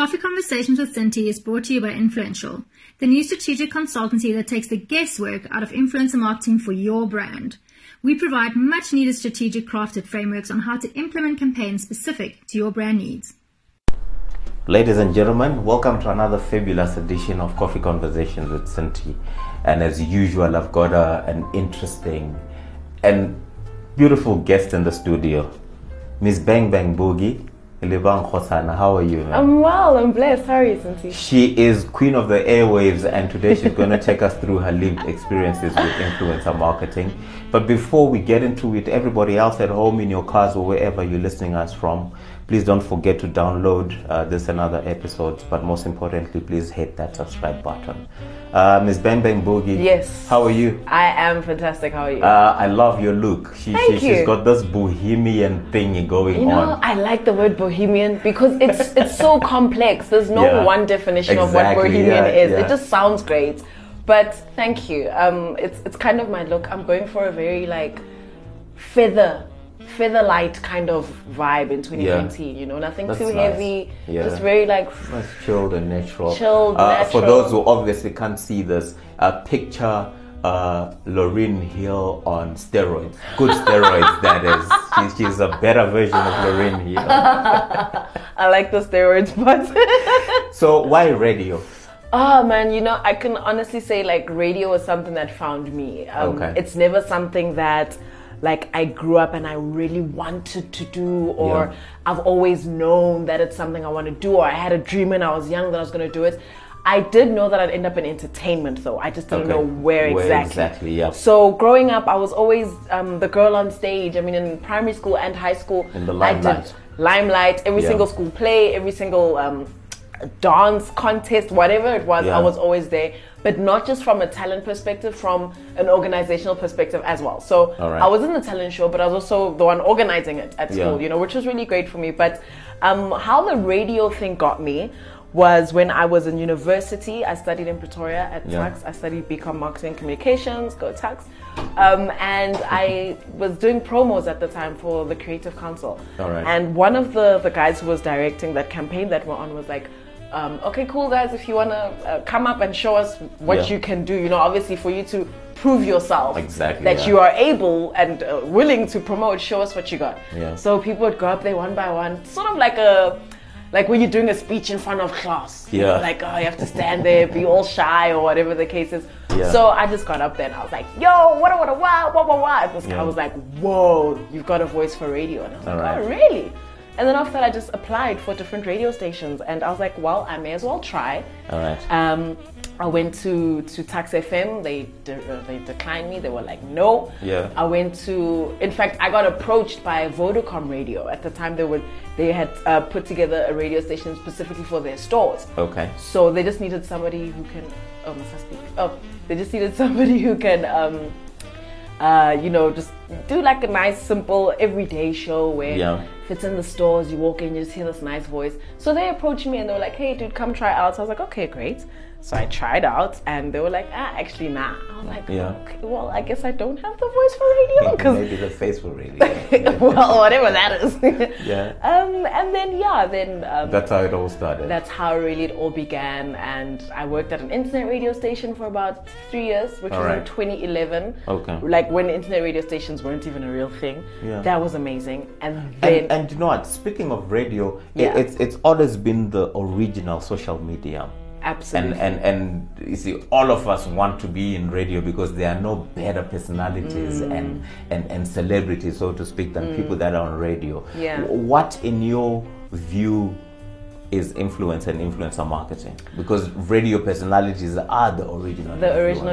Coffee Conversations with Cinti is brought to you by Influential, the new strategic consultancy that takes the guesswork out of influencer marketing for your brand. We provide much-needed strategic crafted frameworks on how to implement campaigns specific to your brand needs. Ladies and gentlemen, welcome to another fabulous edition of Coffee Conversations with Cinti. And as usual, I've got an interesting and beautiful guest in the studio, Miss Bang Bang Boogie. How are you, man? I'm well, I'm blessed. How are you, Cinti? She is queen of the airwaves, and today she's going to take us through her lived experiences with influencer marketing. But before we get into it, everybody else at home, in your cars or wherever you're listening us from, please don't forget to download this and other episodes. But most importantly, please hit that subscribe button. Miss Bang Bang Boogie. Yes. How are you? I am fantastic. How are you? I love your look. She's got this bohemian thing going on. You know, I like the word bohemian because it's so complex. There's no one definition of what bohemian is. Yeah. It just sounds great. But thank you. It's kind of my look. I'm going for a very like featherlight kind of vibe in 2020, you know, nothing that's too heavy, just very like that's chilled and natural. For those who obviously can't see this, picture Lauryn Hill on steroids, good steroids. That is, she's a better version of Lauryn Hill. I like the steroids part. So why radio? Oh man, you know, I can honestly say like radio was something that found me. It's never something that like I grew up and I really wanted to do, or I've always known that it's something I want to do, or I had a dream when I was young that I was going to do it. I did know that I'd end up in entertainment though. I just didn't know where exactly. Yeah. So growing up, I was always the girl on stage. I mean, in primary school and high school, in the limelight. I did limelight, every single school play, every single dance contest, whatever it was, I was always there. But not just from a talent perspective, from an organizational perspective as well. So I was in the talent show, but I was also the one organizing it at school, you know, which was really great for me. But how the radio thing got me was when I was in university. I studied in Pretoria at Tuks. I studied BCom Marketing and Communications, go Tuks. And I was doing promos at the time for the Creative Council. And one of the guys who was directing that campaign that we're on was like, okay, cool guys, if you want to come up and show us what you can do, you know, obviously for you to prove yourself that you are able and willing to promote, show us what you got. So people would go up there one by one, sort of like a when you're doing a speech in front of class, you know, like, oh, you have to stand there, be all shy or whatever the case is. So I just got up there and I was like, yo, what, and this guy was like, whoa, you've got a voice for radio. And I was like, oh, really? And then after that, I just applied for different radio stations, and I was like, well, I may as well try. I went to Tax FM. They declined me. They were like, no. I went to. In fact, I got approached by Vodacom Radio at the time. They had put together a radio station specifically for their stores. So they just needed somebody who can. Oh, must I speak? Oh, they just needed somebody who can. You know, just do like a nice, simple, everyday show where if it's in the stores, you walk in, you just hear this nice voice. So they approached me and they were like, hey, dude, come try out. So I was like, okay, great. So I tried out and they were like, ah, actually, nah. I was like, okay, well, I guess I don't have the voice for radio. Cause maybe the face for radio. Well, whatever that is. And then, that's how it all started. That's how really it all began. And I worked at an internet radio station for about 3 years, which was in 2011. Like when internet radio stations weren't even a real thing. That was amazing. And then... And you know what, speaking of radio, it's always been the original social media. Absolutely. And you see, all of us want to be in radio because there are no better personalities and celebrities, so to speak, than people that are on radio. What, in your view, is influencer and influencer marketing? Because radio personalities are the original.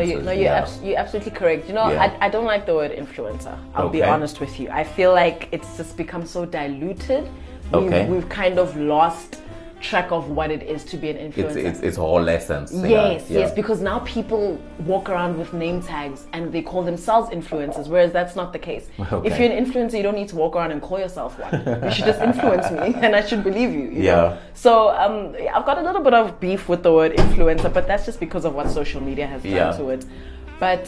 You're absolutely correct. You know, I don't like the word influencer. I'll be honest with you. I feel like it's just become so diluted. We've kind of lost track of what it is to be an influencer. It's a whole essence. Yes, because now people walk around with name tags and they call themselves influencers, whereas that's not the case. If you're an influencer, you don't need to walk around and call yourself one. You should just influence me and I should believe you, know? So I've got a little bit of beef with the word influencer, but that's just because of what social media has done to it. But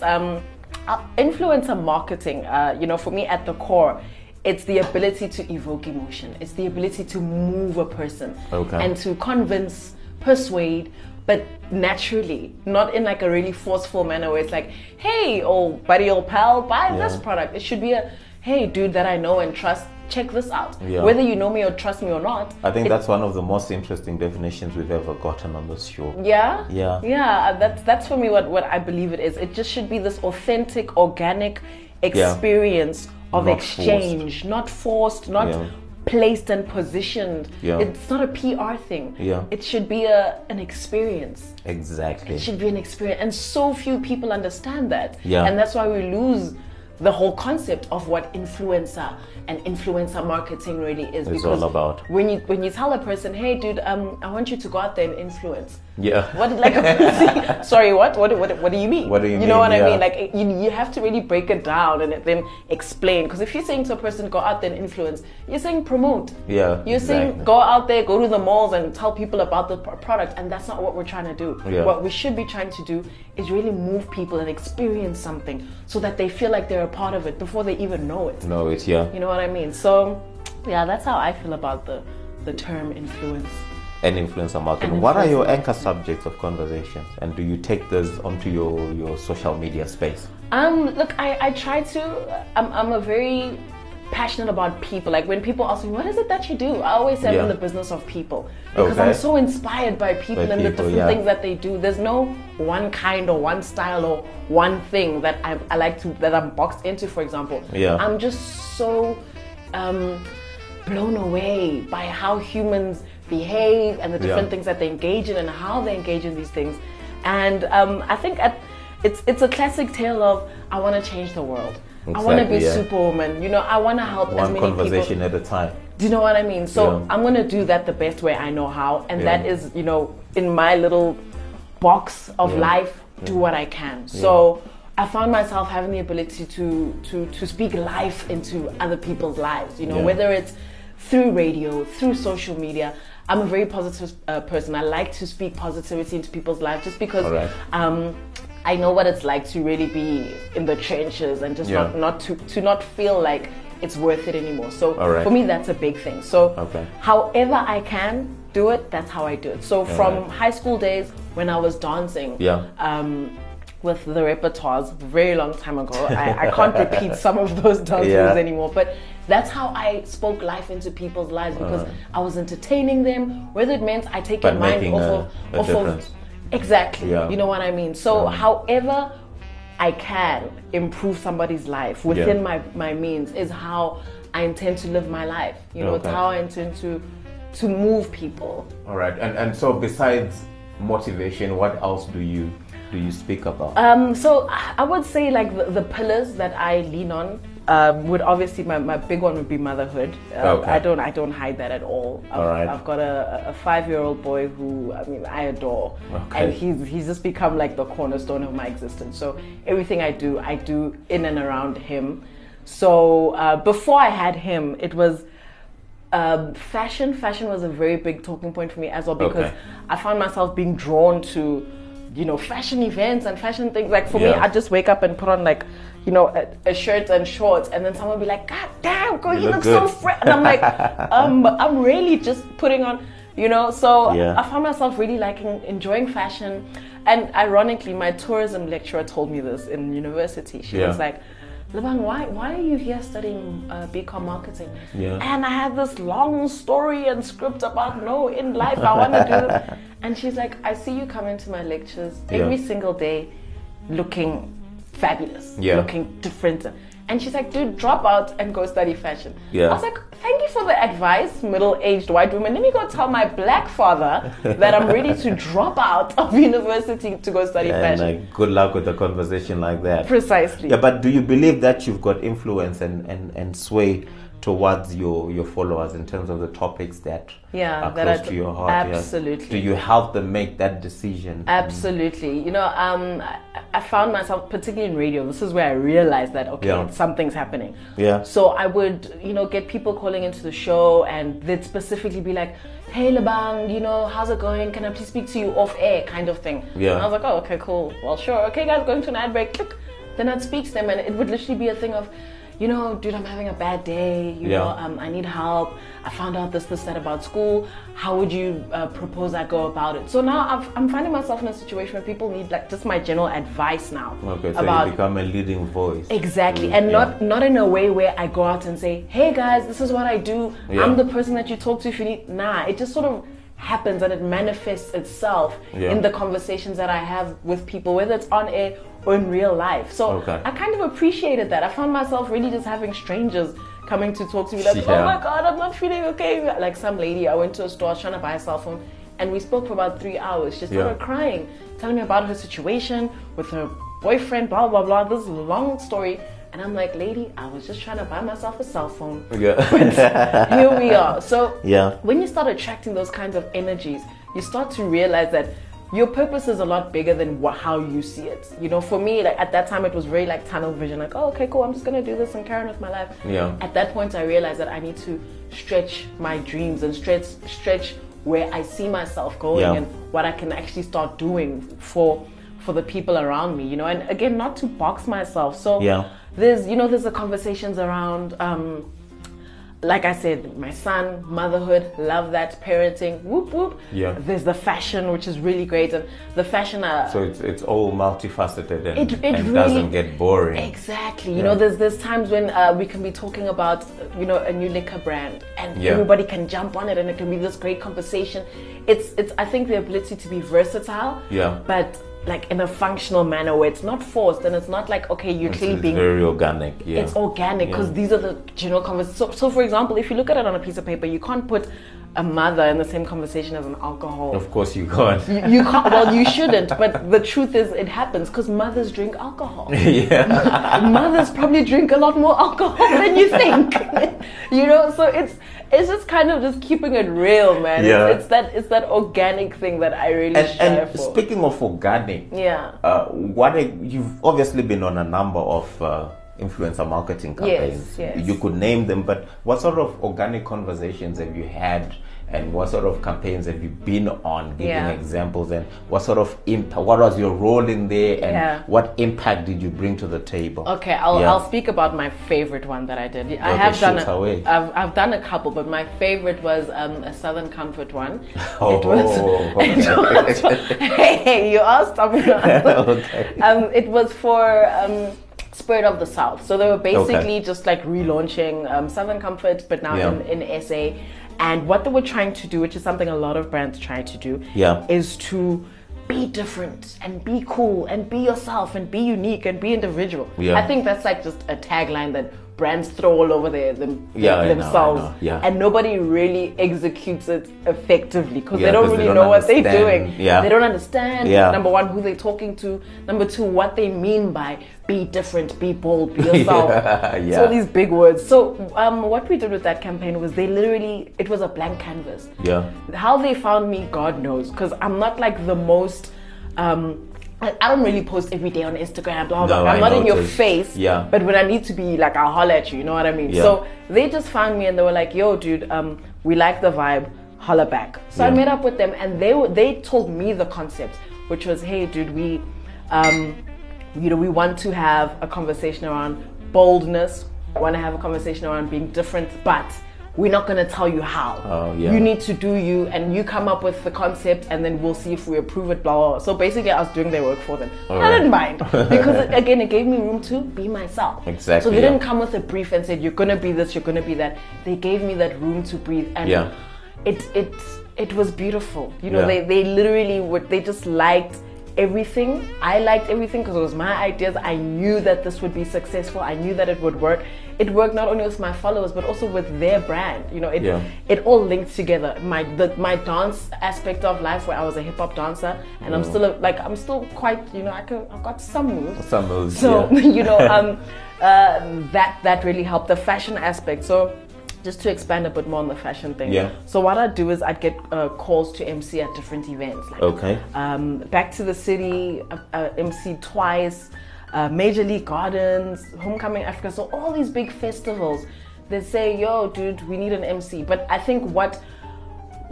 influencer marketing, you know, for me at the core It's the ability to evoke emotion. It's the ability to move a person and to convince, persuade, but naturally, not in like a really forceful manner where it's like, hey, old buddy, old pal, buy this product. It should be a, hey, dude that I know and trust, check this out. Yeah. Whether you know me or trust me or not. I think that's one of the most interesting definitions we've ever gotten on this show. Yeah? Yeah. Yeah, that's for me what I believe it is. It just should be this authentic, organic experience of not exchange. Forced. Not forced, not placed and positioned. Yeah. It's not a PR thing. Yeah. It should be an experience. Exactly. It should be an experience. And so few people understand that. Yeah. And that's why we lose the whole concept of what influencer and influencer marketing really is. It's all about when you tell a person, hey dude, I want you to go out there and influence. Yeah. What, like, sorry, what do you mean? What do you mean? You know what I mean? Like, you have to really break it down and then explain. Because if you're saying to a person, go out there and influence, you're saying promote. Yeah. You're saying go out there, go to the malls and tell people about the product. And that's not what we're trying to do. Yeah. What we should be trying to do is really move people and experience something so that they feel like they're a part of it before they even know it. Know it, yeah. You know what I mean? So, yeah, that's how I feel about the term influence. And influencer marketing. And what are your anchor subjects of conversations, and do you take this onto your social media space? Look, I try to. I'm a very passionate about people. Like when people ask me, "What is it that you do?" I always say I'm in the business of people because I'm so inspired by people and the different things that they do. There's no one kind or one style or one thing that I like to that I'm boxed into. For example, I'm just so blown away by how humans behave and the different things that they engage in and how they engage in these things. And I think it's a classic tale of I want to change the world. Exactly, I want to be superwoman. You know, I want to help as many people. One conversation at a time. Do you know what I mean? So I'm going to do that the best way I know how. And that is, you know, in my little box of life, do what I can. So I found myself having the ability to speak life into other people's lives. You know, whether it's through radio, through social media. I'm a very positive person. I like to speak positivity into people's lives just because I know what it's like to really be in the trenches and just not to feel like it's worth it anymore. So for me, that's a big thing. So however I can do it, that's how I do it. So from high school days when I was dancing, with the repertoires very long time ago. I can't repeat some of those dance moves anymore, but that's how I spoke life into people's lives because I was entertaining them, whether it meant I take your mind off of exactly, you know what I mean? So however I can improve somebody's life within my means is how I intend to live my life. You know, it's how I intend to move people. All right, and so besides motivation, what else do you speak about? So I would say like the pillars that I lean on would obviously my big one would be motherhood. I don't hide that at all. I've got a 5-year-old boy who I adore, and he's just become like the cornerstone of my existence. So everything I do in and around him. So before I had him, it was fashion was a very big talking point for me as well because I found myself being drawn to, you know, fashion events and fashion things. Like for me, I just wake up and put on like, you know, a shirt and shorts, and then someone will be like, "God damn, girl, you look so fresh," and I'm like, I'm really just putting on, you know. So I found myself really enjoying fashion, and ironically, my tourism lecturer told me this in university. She was like, "Lebang, why are you here studying BCom marketing?" And I had this long story and script about in life I want to do this. And she's like, "I see you come into my lectures every single day looking fabulous, looking different." And she's like, "Dude, drop out and go study fashion." I was like, "Thank you for the advice, middle-aged white woman. Let me go tell my black father that I'm ready to drop out of university to go study fashion." And good luck with a conversation like that. Precisely. Yeah, but do you believe that you've got influence and sway towards your followers in terms of the topics that are close to your heart? Absolutely. Do you help them make that decision? Absolutely. You know, I found myself, particularly in radio, this is where I realized that, something's happening. Yeah. So I would, get people calling into the show and they'd specifically be like, "Hey Lebang, how's it going? Can I please speak to you off air?" kind of thing. Yeah. And I was like, "Oh, okay, cool. Well, sure. Okay, guys, going to an ad break." Then I'd speak to them and it would literally be a thing of, you know, dude, I'm having a bad day, you know, I need help, I found out this, that about school, how would you propose I go about it? So now I'm finding myself in a situation where people need like just my general advice now. Okay, so about, you become a leading voice. Exactly, and not in a way where I go out and say, hey guys, this is what I do, I'm the person that you talk to if you need, nah, it just sort of happens and it manifests itself in the conversations that I have with people, whether it's on air or in real life. So I kind of appreciated that. I found myself really just having strangers coming to talk to me like, oh my God, I'm not feeling okay. Like some lady, I went to a store, I was trying to buy a cell phone, and we spoke for about 3 hours. She started crying, telling me about her situation with her boyfriend, blah, blah, blah. This is a long story. And I'm like, lady, I was just trying to buy myself a cell phone. Yeah. Here we are. So when you start attracting those kinds of energies, you start to realize that your purpose is a lot bigger than how you see it. You know, for me, like at that time, it was very like tunnel vision. Like, oh, okay, cool, I'm just going to do this and carry on with my life. Yeah. At that point, I realized that I need to stretch my dreams and stretch where I see myself going and what I can actually start doing for the people around me, you know, and again, not to box myself. So there's, you know, there's the conversations around, like I said, my son, motherhood, love that, parenting, whoop, whoop. Yeah. There's the fashion, which is really great. And the fashion... so it's all multifaceted and it really doesn't get boring. Exactly. You know, there's times when we can be talking about, you know, a new liquor brand and everybody can jump on it and it can be this great conversation. It's I think, the ability to be versatile, but like in a functional manner where it's not forced and it's not like, okay, you're clearly being... It's very organic, It's organic because these are the general conversations. So, for example, if you look at it on a piece of paper, you can't put a mother in the same conversation as an alcohol. Of course you can't. You can't. Well, you shouldn't, but the truth is it happens because mothers drink alcohol. Mothers probably drink a lot more alcohol than you think. You know, so it's just kind of just keeping it real, man. It's that organic thing that I really strive for. Speaking of organic, you've obviously been on a number of influencer marketing campaigns. Yes. You could name them, but what sort of organic conversations have you had and what sort of campaigns have you been on, giving examples, and what sort of impact, what was your role in there, and what impact did you bring to the table? Okay, I'll speak about my favorite one that I did. I have done I've done a couple, but my favorite was a Southern Comfort one. Hey, you are stopping us. It was for Spirit of the South. So they were basically just like relaunching Southern Comfort, but now in SA. And what they were trying to do, which is something a lot of brands try to do, is to be different and be cool and be yourself and be unique and be individual. I think that's like just a tagline that brands throw all over themselves. I know. Yeah. And nobody really executes it effectively because they don't really know understand. What they're doing. They don't understand, number one, who they're talking to. Number two, what they mean by be different, be bold, be yourself. It's all these big words. So what we did with that campaign was it was a blank canvas. How they found me, God knows, because I'm not like the most... I don't really post every day on Instagram, blah, blah, blah. I'm not in your face, but when I need to be, like, I'll holler at you, you know what I mean? Yeah. So they just found me and they were like, yo, dude, we like the vibe, holler back. So I met up with them and they told me the concept, which was, hey, dude, we, you know, we want to have a conversation around boldness, want to have a conversation around being different, but... we're not going to tell you how. You need to do you, and you come up with the concept, and then we'll see if we approve it, blah, blah, blah. So basically, I was doing their work for them. I didn't mind. Because, again, it gave me room to be myself. Exactly. So they didn't come with a brief and said, you're going to be this, you're going to be that. They gave me that room to breathe. And it was beautiful. You know, they literally would, they just liked everything. I liked everything because it was my ideas. I knew that this would be successful. I knew that it would work. It worked not only with my followers but also with their brand. You know, it all linked together. My dance aspect of life, where I was a hip hop dancer, and I'm still quite, you know, I've got some moves. So you know, that really helped the fashion aspect. So. Just to expand a bit more on the fashion thing. So what I'd do is I'd get calls to MC at different events. Like, Back to the City, MC twice, Major League Gardens, Homecoming Africa. So all these big festivals, they say, yo, dude, we need an MC. But I think what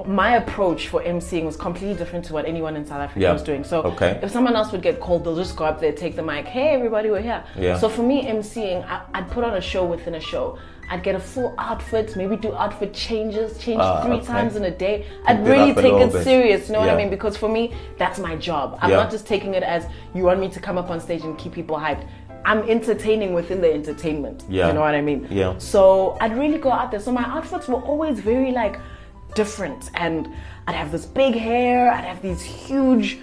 my approach for emceeing was completely different to what anyone in South Africa was doing. So if someone else would get called, they'll just go up there, take the mic, hey, everybody, we're here. So for me, emceeing, I'd put on a show within a show. I'd get a full outfit, maybe do outfit changes, three times in a day. I'd really take it serious, you know what I mean? Because for me, that's my job. I'm not just taking it as you want me to come up on stage and keep people hyped. I'm entertaining within the entertainment, you know what I mean? So I'd really go out there. So my outfits were always very like different, and I'd have this big hair, I'd have these huge,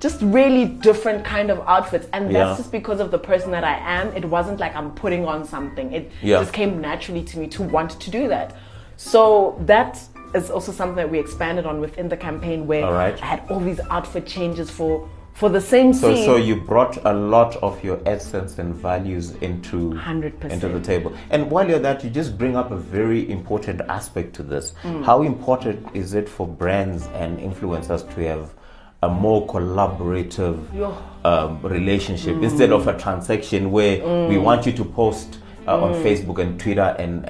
just really different kind of outfits, and that's just because of the person that I am. It wasn't like I'm putting on something. It just came naturally to me to want to do that. So that is also something that we expanded on within the campaign, where I had all these outfit changes for the same scene. So you brought a lot of your essence and values into the table. And while you're that, you just bring up a very important aspect to this. How important is it for brands and influencers to have a more collaborative relationship instead of a transaction where we want you to post on Facebook and Twitter and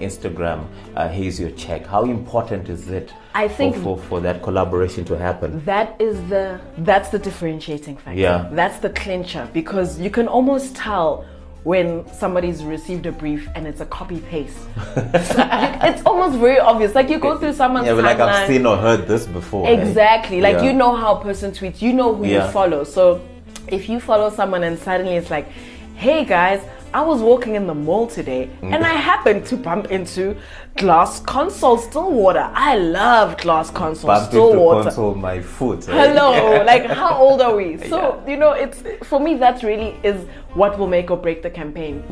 Instagram, here's your check? How important is it, I think, for that collaboration to happen? That's the differentiating factor. That's the clincher, because you can almost tell when somebody's received a brief and it's a copy paste. It's almost very obvious. Like you go through someone's timeline. Like I've seen or heard this before. Exactly. Like you know how a person tweets. You know who you follow. So if you follow someone and suddenly it's like, hey guys, I was walking in the mall today and I happened to bump into Glass Console Stillwater. I love Glass Console Stillwater. Console my foot. Eh? Hello, like how old are we? So, you know, it's for me, that really is what will make or break the campaign.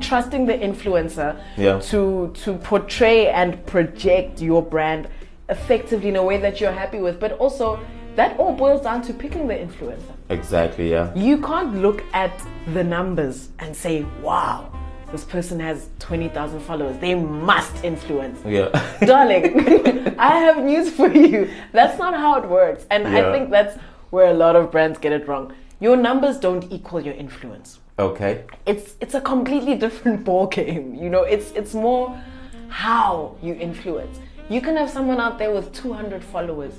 Trusting the influencer to portray and project your brand effectively in a way that you're happy with, but also that all boils down to picking the influencer. Exactly, yeah. You can't look at the numbers and say, wow, this person has 20,000 followers. They must influence. Yeah. Darling, I have news for you. That's not how it works. And I think that's where a lot of brands get it wrong. Your numbers don't equal your influence. Okay. It's a completely different ball game. You know, it's more how you influence. You can have someone out there with 200 followers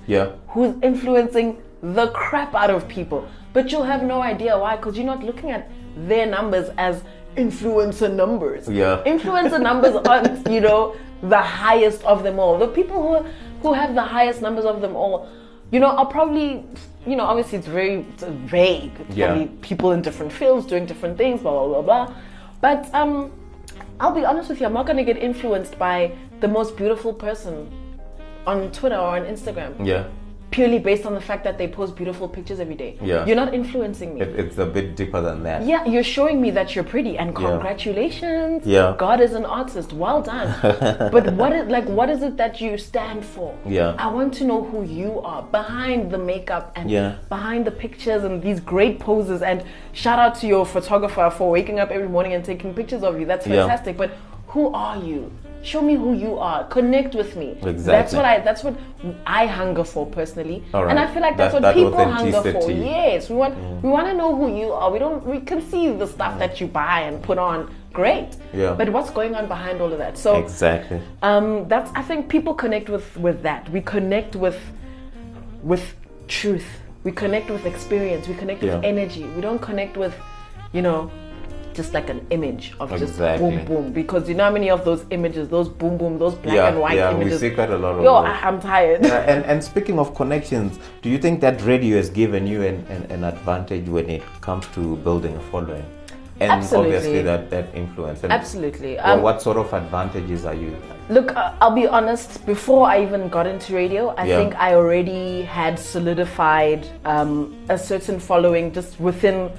who's influencing the crap out of people, but you'll have no idea why, because you're not looking at their numbers as influencer numbers. Influencer numbers aren't, you know, the highest of them all. The people who have the highest numbers of them all, you know, are probably, you know, obviously it's very vague. It's probably people in different fields doing different things, blah, blah, blah, blah. But I'll be honest with you, I'm not going to get influenced by the most beautiful person on Twitter or on Instagram. Purely based on the fact that they post beautiful pictures every day. You're not influencing me. It's a bit deeper than that. You're showing me that you're pretty, and congratulations. God is an artist. Well done. But what is it that you stand for? I want to know who you are behind the makeup and behind the pictures and these great poses. And shout out to your photographer for waking up every morning and taking pictures of you. That's fantastic. But who are you? Show me who you are. Connect with me. Exactly. That's what I hunger for personally. Right. And I feel like that's what people hunger for. Yes, we want to know who you are. We can see the stuff that you buy and put on. Great. But what's going on behind all of that? So exactly. That's, I think people connect with that. We connect with truth. We connect with experience. We connect with energy. We don't connect with, you know, just like an image of just boom boom, because you know how many of those images, those boom boom, those black and white images. We see quite a lot of those. I'm tired. And speaking of connections, do you think that radio has given you an advantage when it comes to building a following? And absolutely. Obviously that influence. And absolutely. What sort of advantages are you? Look, I'll be honest, before I even got into radio, I think I already had solidified a certain following just within...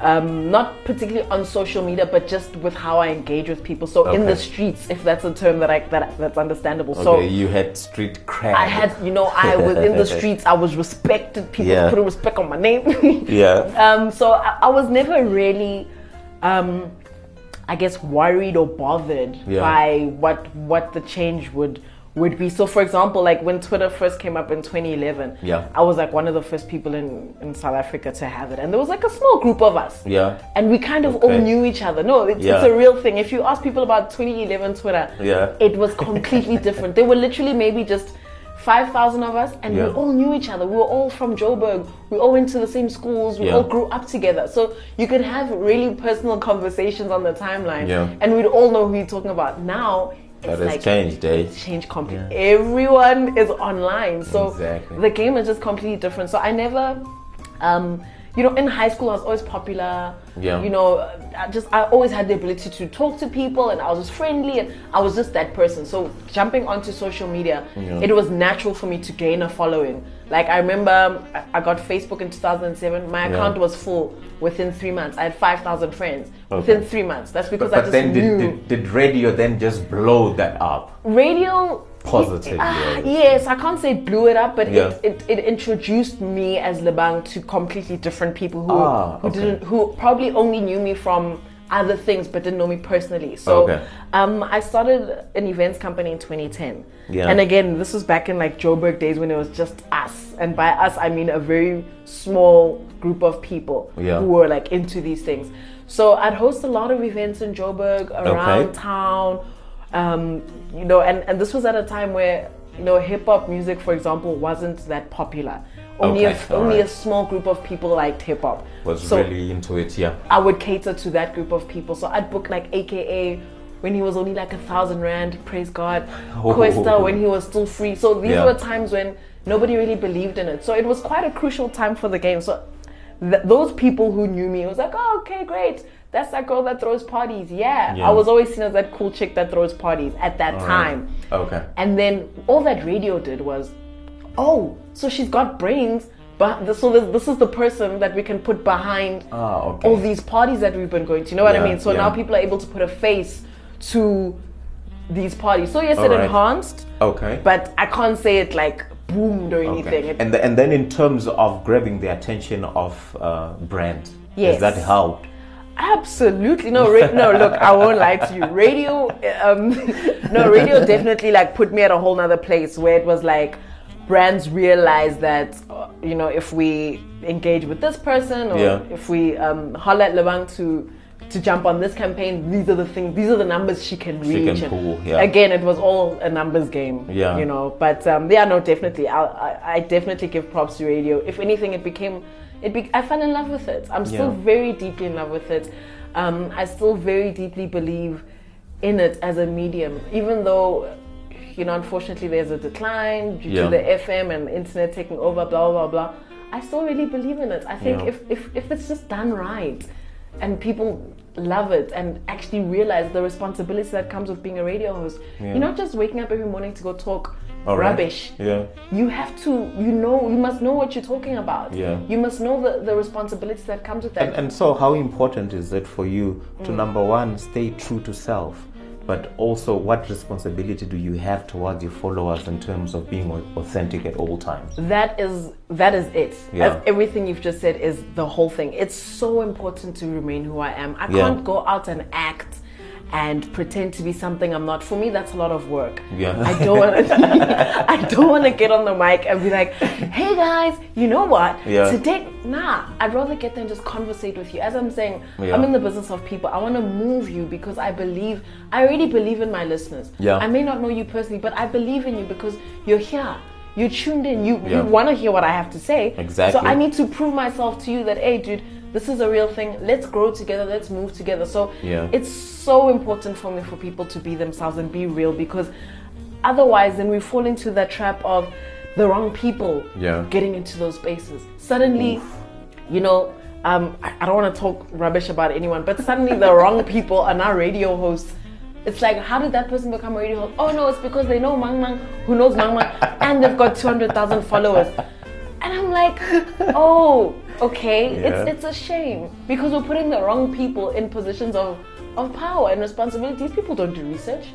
not particularly on social media, but just with how I engage with people. So in the streets, if that's a term that's understandable. Okay, so you had street cred. I had, you know, I was in the streets. I was respected. People put respect on my name. So I was never really, I guess, worried or bothered by what the change would be. So for example, like when Twitter first came up in 2011, I was like one of the first people in South Africa to have it, and there was like a small group of us, and we kind of all knew each other. It's a real thing. If you ask people about 2011 Twitter, it was completely different. There were literally maybe just 5,000 of us, and we all knew each other. We were all from Joburg. We all went to the same schools. We all grew up together. So you could have really personal conversations on the timeline, and we'd all know who you're talking about. Now, it's that has changed, it's changed completely. Yeah. Everyone is online. So the game is just completely different. So I never... you know, in high school I was always popular, you know, I always had the ability to talk to people, and I was just friendly, and I was just that person. So jumping onto social media, it was natural for me to gain a following. Like, I remember I got Facebook in 2007, my account was full within 3 months. I had 5,000 friends within 3 months. That's because but I just then knew. Did radio then just blow that up? Radio... Positively. Yes, I can't say it blew it up, but it introduced me as Lebang to completely different people who probably only knew me from other things but didn't know me personally. So I started an events company in 2010. And again, this was back in like Joburg days when it was just us. And by us, I mean a very small group of people who were like into these things. So I'd host a lot of events in Joburg, around town. You know, and this was at a time where, you know, hip hop music, for example, wasn't that popular. Only a small group of people liked hip hop. So really into it, I would cater to that group of people. So I'd book like AKA when he was only like 1,000 rand, praise God. Questa when he was still free. So these were times when nobody really believed in it. So it was quite a crucial time for the game. So those people who knew me, it was like, oh, okay, great. That's that girl that throws parties. I was always seen as that cool chick that throws parties at that time. And then all that radio did was, oh, so she's got brains, but so this is the person that we can put behind all these parties that we've been going to. You know what I mean? So now people are able to put a face to these parties. So yes, it enhanced. But I can't say it like boomed or anything. And then in terms of grabbing the attention of brand, has that helped? Absolutely. No, look, I won't lie to you. Radio definitely like put me at a whole nother place where it was like brands realize that, you know, if we engage with this person or if we holler at Lebang to jump on this campaign, these are the numbers she can reach. She can pull, Again, it was all a numbers game, you know, but definitely. I definitely give props to radio. If anything, I fell in love with it. I'm still very deeply in love with it. I still very deeply believe in it as a medium, even though, you know, unfortunately there's a decline due to the FM and the internet taking over, blah, blah, blah. I still really believe in it. I think if it's just done right and people love it and actually realize the responsibility that comes with being a radio host, you're not just waking up every morning to go talk rubbish. You have to, you must know what you're talking about. You must know the responsibility that comes with that. And so how important is it for you to, number one, stay true to self, but also what responsibility do you have towards your followers in terms of being authentic at all times? That is it. As everything you've just said is the whole thing. It's so important to remain who I am. I can't go out and act and pretend to be something I'm not. For me, that's a lot of work. I don't want to get on the mic and be like, hey guys, you know what? Today, I'd rather get there and just conversate with you. As I'm saying, I'm in the business of people. I want to move you because I already believe in my listeners. I may not know you personally, but I believe in you because you're here. You're tuned in. You want to hear what I have to say. Exactly. So I need to prove myself to you that, hey dude, this is a real thing. Let's grow together. Let's move together. So it's so important for me for people to be themselves and be real, because otherwise then we fall into that trap of the wrong people getting into those spaces. Suddenly, you know, I don't want to talk rubbish about anyone, but suddenly the wrong people are now radio hosts. It's like, how did that person become a radio host? Oh no, it's because they know Mang Mang, who knows Mang Mang, and they've got 200,000 followers. And I'm like, oh, okay, it's a shame because we're putting the wrong people in positions of power and responsibility. These people don't do research.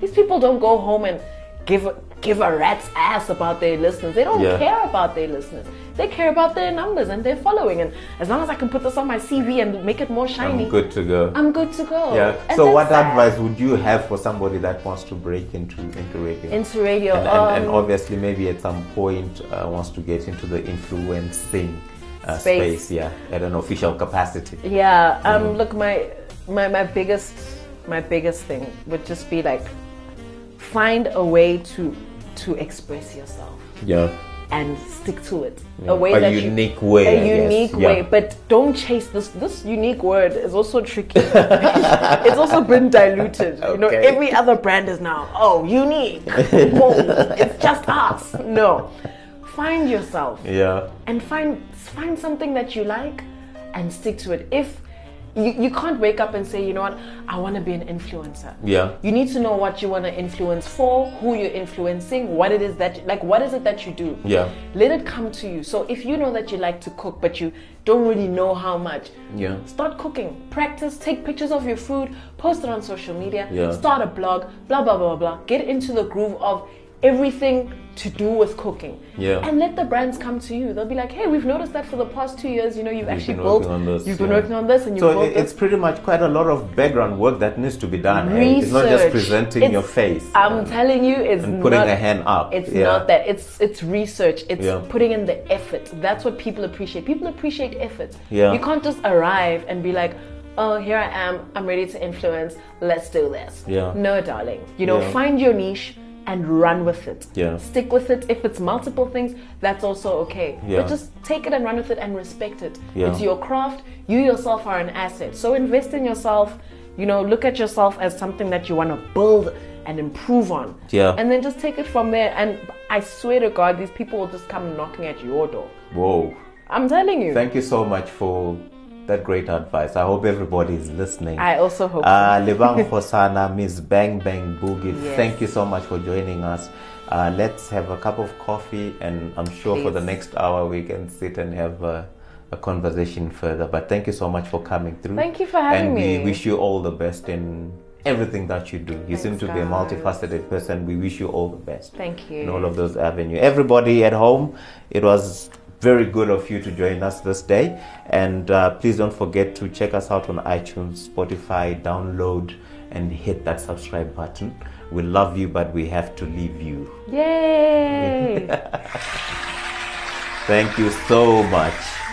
These people don't go home and give a rat's ass about their listeners. They don't care about their listeners. They care about their numbers and their following. And as long as I can put this on my CV and make it more shiny, I'm good to go. Yeah. So what advice would you have for somebody that wants to break into radio? Into radio. And obviously maybe at some point wants to get into the influencing space. At an official capacity. Look, my biggest thing would just be like, find a way to to express yourself. Yeah. And stick to it. Yeah. A unique way. But don't chase this unique word is also tricky. It's also been diluted. Okay. You know, every other brand is now, oh, unique, bold, it's just us. No. Find yourself. Yeah. And find something that you like and stick to it. If you can't wake up and say, you know what, I want to be an influencer. Yeah. You need to know what you want to influence for, who you're influencing, what is it that you do? Yeah. Let it come to you. So if you know that you like to cook, but you don't really know how much, yeah, start cooking, practice, take pictures of your food, post it on social media, yeah, start a blog, blah, blah, blah, blah. Get into the groove of everything to do with cooking, yeah, and let the brands come to you. They'll be like, hey, we've noticed that for the past 2 years, you know, you've been working on this, it's pretty much quite a lot of background work that needs to be done. Research. It's not just presenting your face. I'm telling you, it's research. It's putting in the effort. That's what people appreciate. People appreciate effort. Yeah. You can't just arrive and be like, oh, here I am, I'm ready to influence, let's do this. Yeah. No, darling. You know, find your niche and run with it. Yeah. Stick with it. If it's multiple things, that's also okay. Yeah. But just take it and run with it and respect it. Yeah. It's your craft. You yourself are an asset. So invest in yourself. You know, look at yourself as something that you want to build and improve on. Yeah. And then just take it from there. And I swear to God, these people will just come knocking at your door. Whoa. I'm telling you. Thank you so much for that great advice. I hope everybody is listening. I also hope so. Lebang Khosana, Miss Bang Bang Boogie, yes, thank you so much for joining us. Let's have a cup of coffee, and I'm sure for the next hour we can sit and have a conversation further. But thank you so much for coming through. Thank you for having me. And we wish you all the best in everything that you do. You seem to be a multifaceted person. We wish you all the best. Thank you. In all of those avenues. Everybody at home, it was very good of you to join us this day, and please don't forget to check us out on iTunes, Spotify, download and hit that subscribe button. We love you, but we have to leave you. Yay! Thank you so much.